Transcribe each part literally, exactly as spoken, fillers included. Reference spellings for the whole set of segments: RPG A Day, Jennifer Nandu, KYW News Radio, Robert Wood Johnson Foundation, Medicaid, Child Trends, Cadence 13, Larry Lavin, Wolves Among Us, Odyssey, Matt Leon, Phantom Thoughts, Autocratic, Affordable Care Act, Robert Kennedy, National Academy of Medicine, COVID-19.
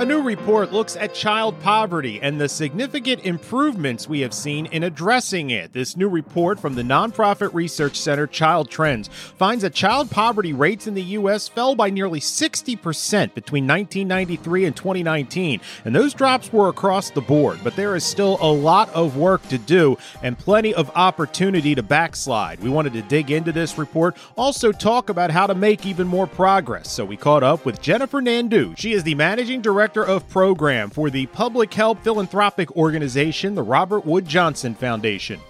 A new report looks at child poverty and the significant improvements we have seen in addressing it. This new report from the nonprofit research center Child Trends finds that child poverty rates in the U S fell by nearly sixty percent between nineteen ninety-three and twenty nineteen, and those drops were across the board. But there is still a lot of work to do and plenty of opportunity to backslide. We wanted to dig into this report, also talk about how to make even more progress. So we caught up with Jennifer Nandu. She is the managing director of program for the public health philanthropic organization, the Robert Wood Johnson Foundation.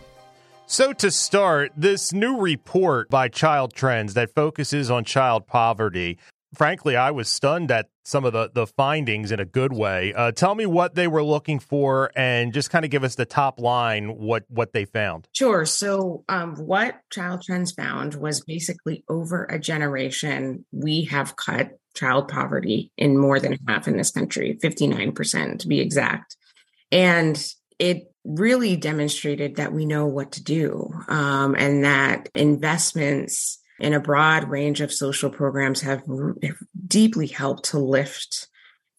So to start, this new report by Child Trends that focuses on child poverty, frankly, I was stunned at some of the, the findings in a good way. Uh, tell me what they were looking for and just kind of give us the top line, what, what they found. Sure. So um, what Child Trends found was basically over a generation, we have cut child poverty in more than half in this country, fifty-nine percent to be exact. And it really demonstrated that we know what to do, um, and that investments in a broad range of social programs have, have deeply helped to lift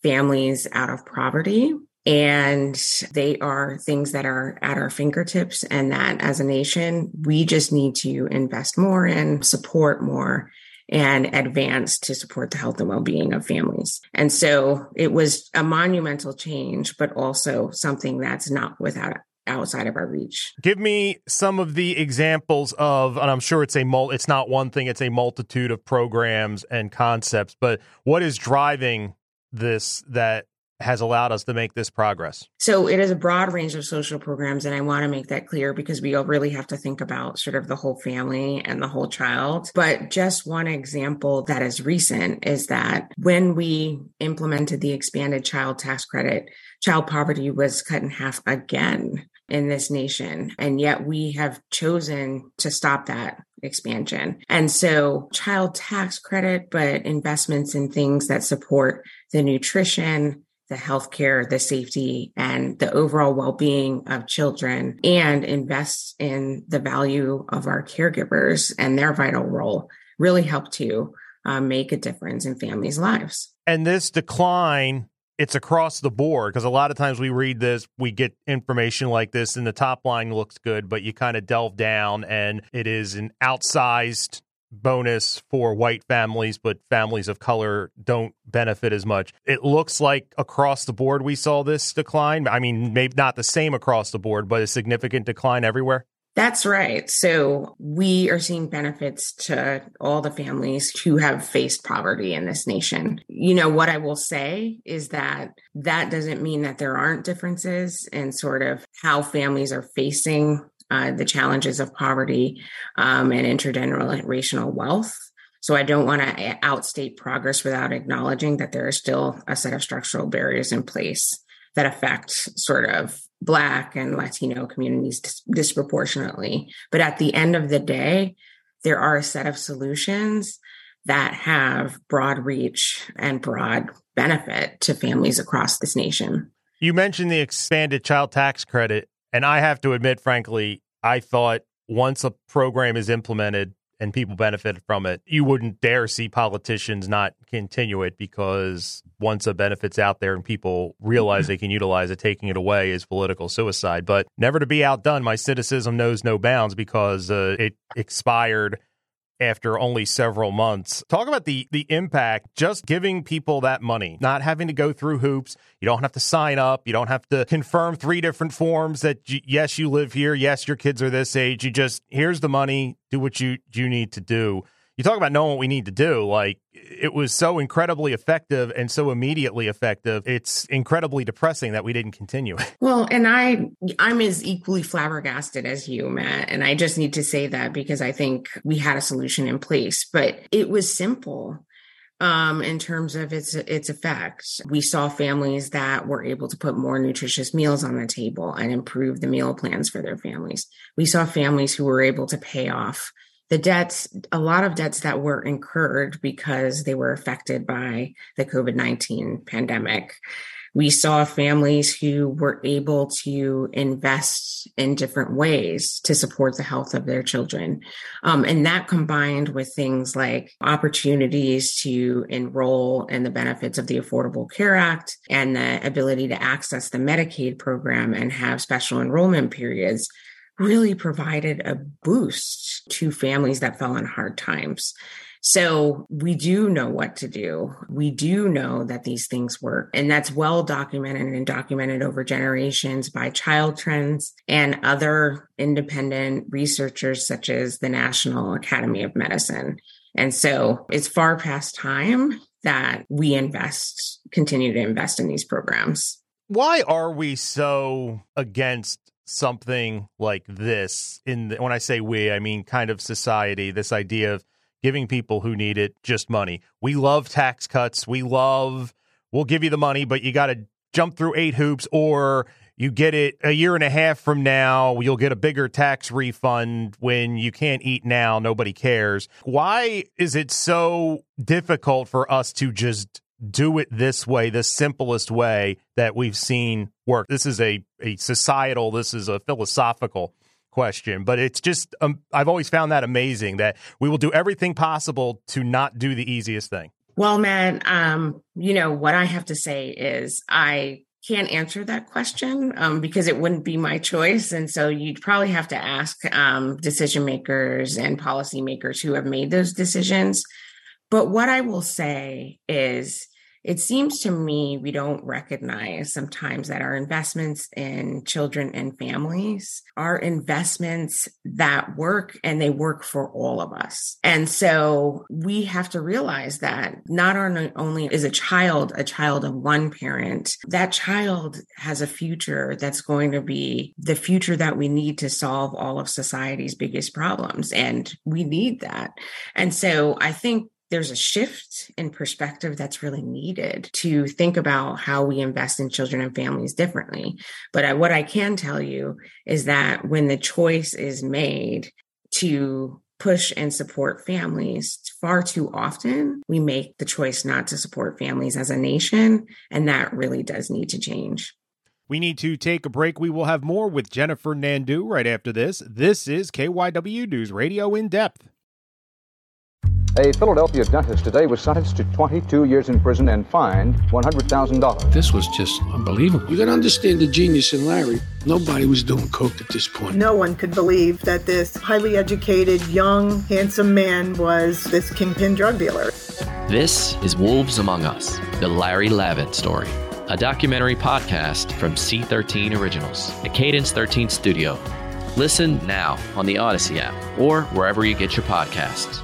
families out of poverty. And they are things that are at our fingertips, and that as a nation, we just need to invest more and support more and advance to support the health and well-being of families. And so it was a monumental change, but also something that's not without outside of our reach. Give me some of the examples of, and I'm sure it's a mul- it's not one thing, it's a multitude of programs and concepts, but what is driving this that has allowed us to make this progress? So it is a broad range of social programs. And I want to make that clear because we all really have to think about sort of the whole family and the whole child. But just one example that is recent is that when we implemented the expanded child tax credit, child poverty was cut in half again in this nation. And yet we have chosen to stop that expansion. And so child tax credit, but investments in things that support the nutrition, the healthcare, the safety, and the overall well-being of children, and invest in the value of our caregivers and their vital role really help to uh, make a difference in families' lives. And this decline, it's across the board, because a lot of times we read this, we get information like this, and the top line looks good, but you kind of delve down and it is an outsized bonus for white families, but families of color don't benefit as much. It looks like across the board we saw this decline. I mean, maybe not the same across the board, but a significant decline everywhere. That's right. So we are seeing benefits to all the families who have faced poverty in this nation. You know, what I will say is that that doesn't mean that there aren't differences in sort of how families are facing Uh, the challenges of poverty um, and intergenerational wealth. So I don't want to outstate progress without acknowledging that there are still a set of structural barriers in place that affect sort of Black and Latino communities dis- disproportionately. But at the end of the day, there are a set of solutions that have broad reach and broad benefit to families across this nation. You mentioned the expanded child tax credit. And I have to admit, frankly, I thought once a program is implemented and people benefit from it, you wouldn't dare see politicians not continue it, because once a benefit's out there and people realize they can utilize it, taking it away is political suicide. But never to be outdone, my cynicism knows no bounds, because uh, it expired after only several months. Talk about the the impact, just giving people that money, not having to go through hoops. You don't have to sign up. You don't have to confirm three different forms that, y- yes, you live here. Yes, your kids are this age. You just, here's the money. Do what you, you need to do. You talk about knowing what we need to do. Like, it was so incredibly effective and so immediately effective. It's incredibly depressing that we didn't continue it. Well, and I, I'm as equally flabbergasted as you, Matt. And I just need to say that because I think we had a solution in place, but it was simple um, in terms of its, its effects. We saw families that were able to put more nutritious meals on the table and improve the meal plans for their families. We saw families who were able to pay off the debts, a lot of debts that were incurred because they were affected by the covid nineteen pandemic. We saw families who were able to invest in different ways to support the health of their children. Um, and that combined with things like opportunities to enroll in the benefits of the Affordable Care Act and the ability to access the Medicaid program and have special enrollment periods really provided a boost to families that fell on hard times. So we do know what to do. We do know that these things work. And that's well documented and documented over generations by Child Trends and other independent researchers, such as the National Academy of Medicine. And so it's far past time that we invest, continue to invest in these programs. Why are we so against something like this? In the, when I say we, I mean kind of society, this idea of giving people who need it just money. We love tax cuts. We love, we'll give you the money, but you got to jump through eight hoops, or you get it a year and a half from now. You'll get a bigger tax refund when you can't eat now. Nobody cares. Why is it so difficult for us to just do it this way, the simplest way that we've seen work? This is a, a societal, this is a philosophical question, but it's just, um, I've always found that amazing that we will do everything possible to not do the easiest thing. Well, Matt, um, you know, what I have to say is I can't answer that question um, because it wouldn't be my choice. And so you'd probably have to ask um, decision makers and policymakers who have made those decisions. But what I will say is it seems to me we don't recognize sometimes that our investments in children and families are investments that work, and they work for all of us. And so we have to realize that not only is a child a child of one parent, that child has a future that's going to be the future that we need to solve all of society's biggest problems. And we need that. And so I think there's a shift in perspective that's really needed to think about how we invest in children and families differently. But I, what I can tell you is that when the choice is made to push and support families, far too often we make the choice not to support families as a nation, and that really does need to change. We need to take a break. We will have more with Jennifer Nandu right after this. This is K Y W News Radio In Depth. A Philadelphia dentist today was sentenced to twenty-two years in prison and fined one hundred thousand dollars. This was just unbelievable. You can understand the genius in Larry. Nobody was doing coke at this point. No one could believe that this highly educated, young, handsome man was this kingpin drug dealer. This is Wolves Among Us, the Larry Lavin story, a documentary podcast from C thirteen Originals, a Cadence thirteen studio. Listen now on the Odyssey app or wherever you get your podcasts.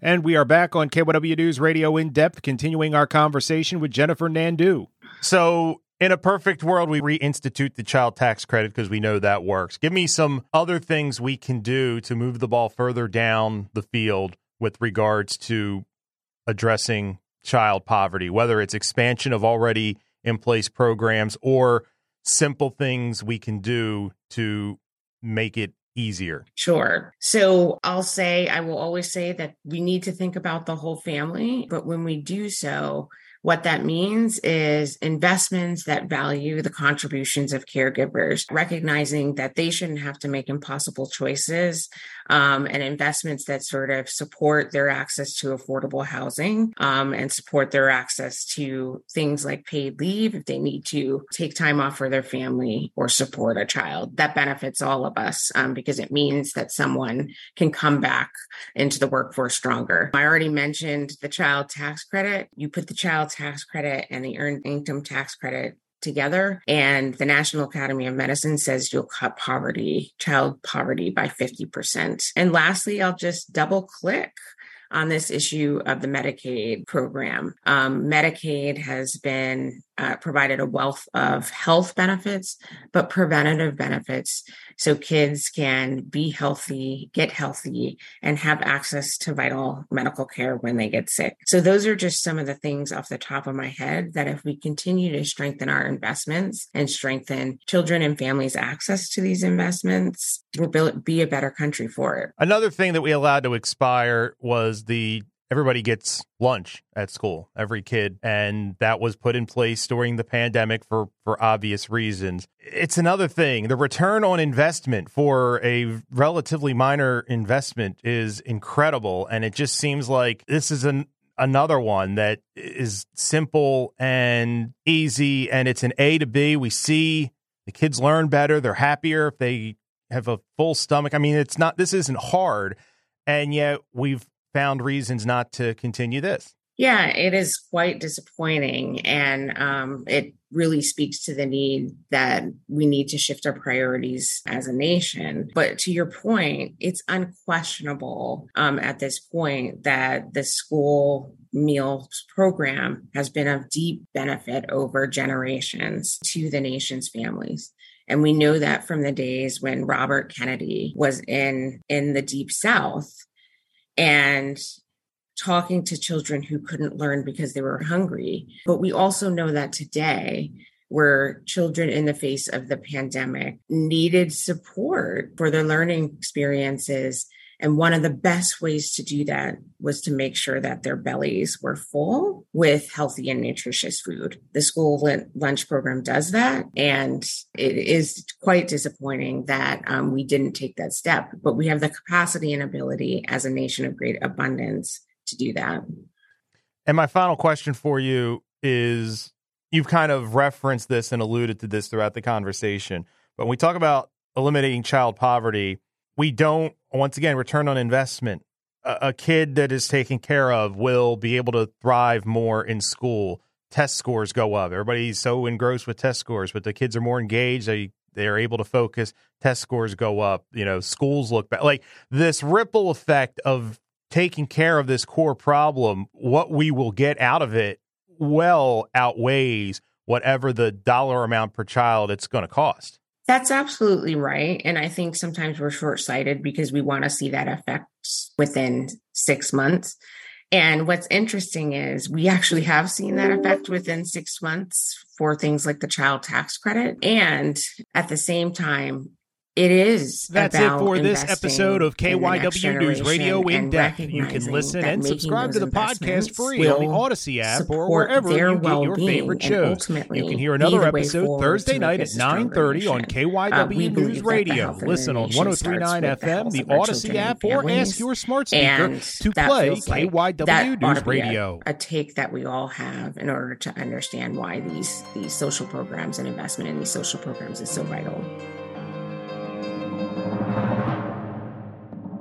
And we are back on K Y W News Radio In Depth, continuing our conversation with Jennifer Nandu. So in a perfect world, we reinstitute the child tax credit because we know that works. Give me some other things we can do to move the ball further down the field with regards to addressing child poverty, whether it's expansion of already in place programs or simple things we can do to make it easier. Sure. So I'll say, I will always say that we need to think about the whole family. But when we do so, what that means is investments that value the contributions of caregivers, recognizing that they shouldn't have to make impossible choices, um, and investments that sort of support their access to affordable housing um, and support their access to things like paid leave if they need to take time off for their family or support a child. That benefits all of us um, because it means that someone can come back into the workforce stronger. I already mentioned the child tax credit. You put the child tax credit and the earned income tax credit together, and the National Academy of Medicine says you'll cut poverty, child poverty, by fifty percent. And lastly, I'll just double click on this issue of the Medicaid program. Um, Medicaid has been uh, provided a wealth of health benefits, but preventative benefits. So kids can be healthy, get healthy, and have access to vital medical care when they get sick. So those are just some of the things off the top of my head that if we continue to strengthen our investments and strengthen children and families' access to these investments, we'll be a better country for it. Another thing that we allowed to expire was the everybody gets lunch at school, every kid. And that was put in place during the pandemic for, for obvious reasons. It's another thing. The return on investment for a relatively minor investment is incredible. And it just seems like this is an another one that is simple and easy, and it's an A to B. We see the kids learn better. They're happier if they have a full stomach. I mean, it's not, this isn't hard. And yet we've found reasons not to continue this. Yeah, it is quite disappointing. And um, it really speaks to the need that we need to shift our priorities as a nation. But to your point, it's unquestionable um, at this point that the school meals program has been of deep benefit over generations to the nation's families. And we know that from the days when Robert Kennedy was in, in the Deep South and talking to children who couldn't learn because they were hungry. But we also know that today, where children in the face of the pandemic needed support for their learning experiences. And one of the best ways to do that was to make sure that their bellies were full with healthy and nutritious food. The school lunch program does that. And it is quite disappointing that um, we didn't take that step, but we have the capacity and ability as a nation of great abundance to do that. And my final question for you is, you've kind of referenced this and alluded to this throughout the conversation, but when we talk about eliminating child poverty, we don't, once again, return on investment. A, a kid that is taken care of will be able to thrive more in school. Test scores go up. Everybody's so engrossed with test scores, but the kids are more engaged. They they are able to focus. Test scores go up. You know, schools look back. Like this ripple effect of taking care of this core problem, what we will get out of it well outweighs whatever the dollar amount per child it's going to cost. That's absolutely right. And I think sometimes we're short-sighted because we want to see that effect within six months. And what's interesting is we actually have seen that effect within six months for things like the child tax credit. And at the same time, it is That's about it for this episode of K Y W News Radio In Depth. You can listen and subscribe to the podcast free on the Odyssey app or wherever you get your favorite shows. You can hear another episode Thursday night at nine thirty on K Y W News Radio. Listen on one oh three point nine F M, the Odyssey app, or ask your smart speaker to play K Y W News Radio. A take that we all have in order to understand why these these social programs and investment in these social programs is so vital.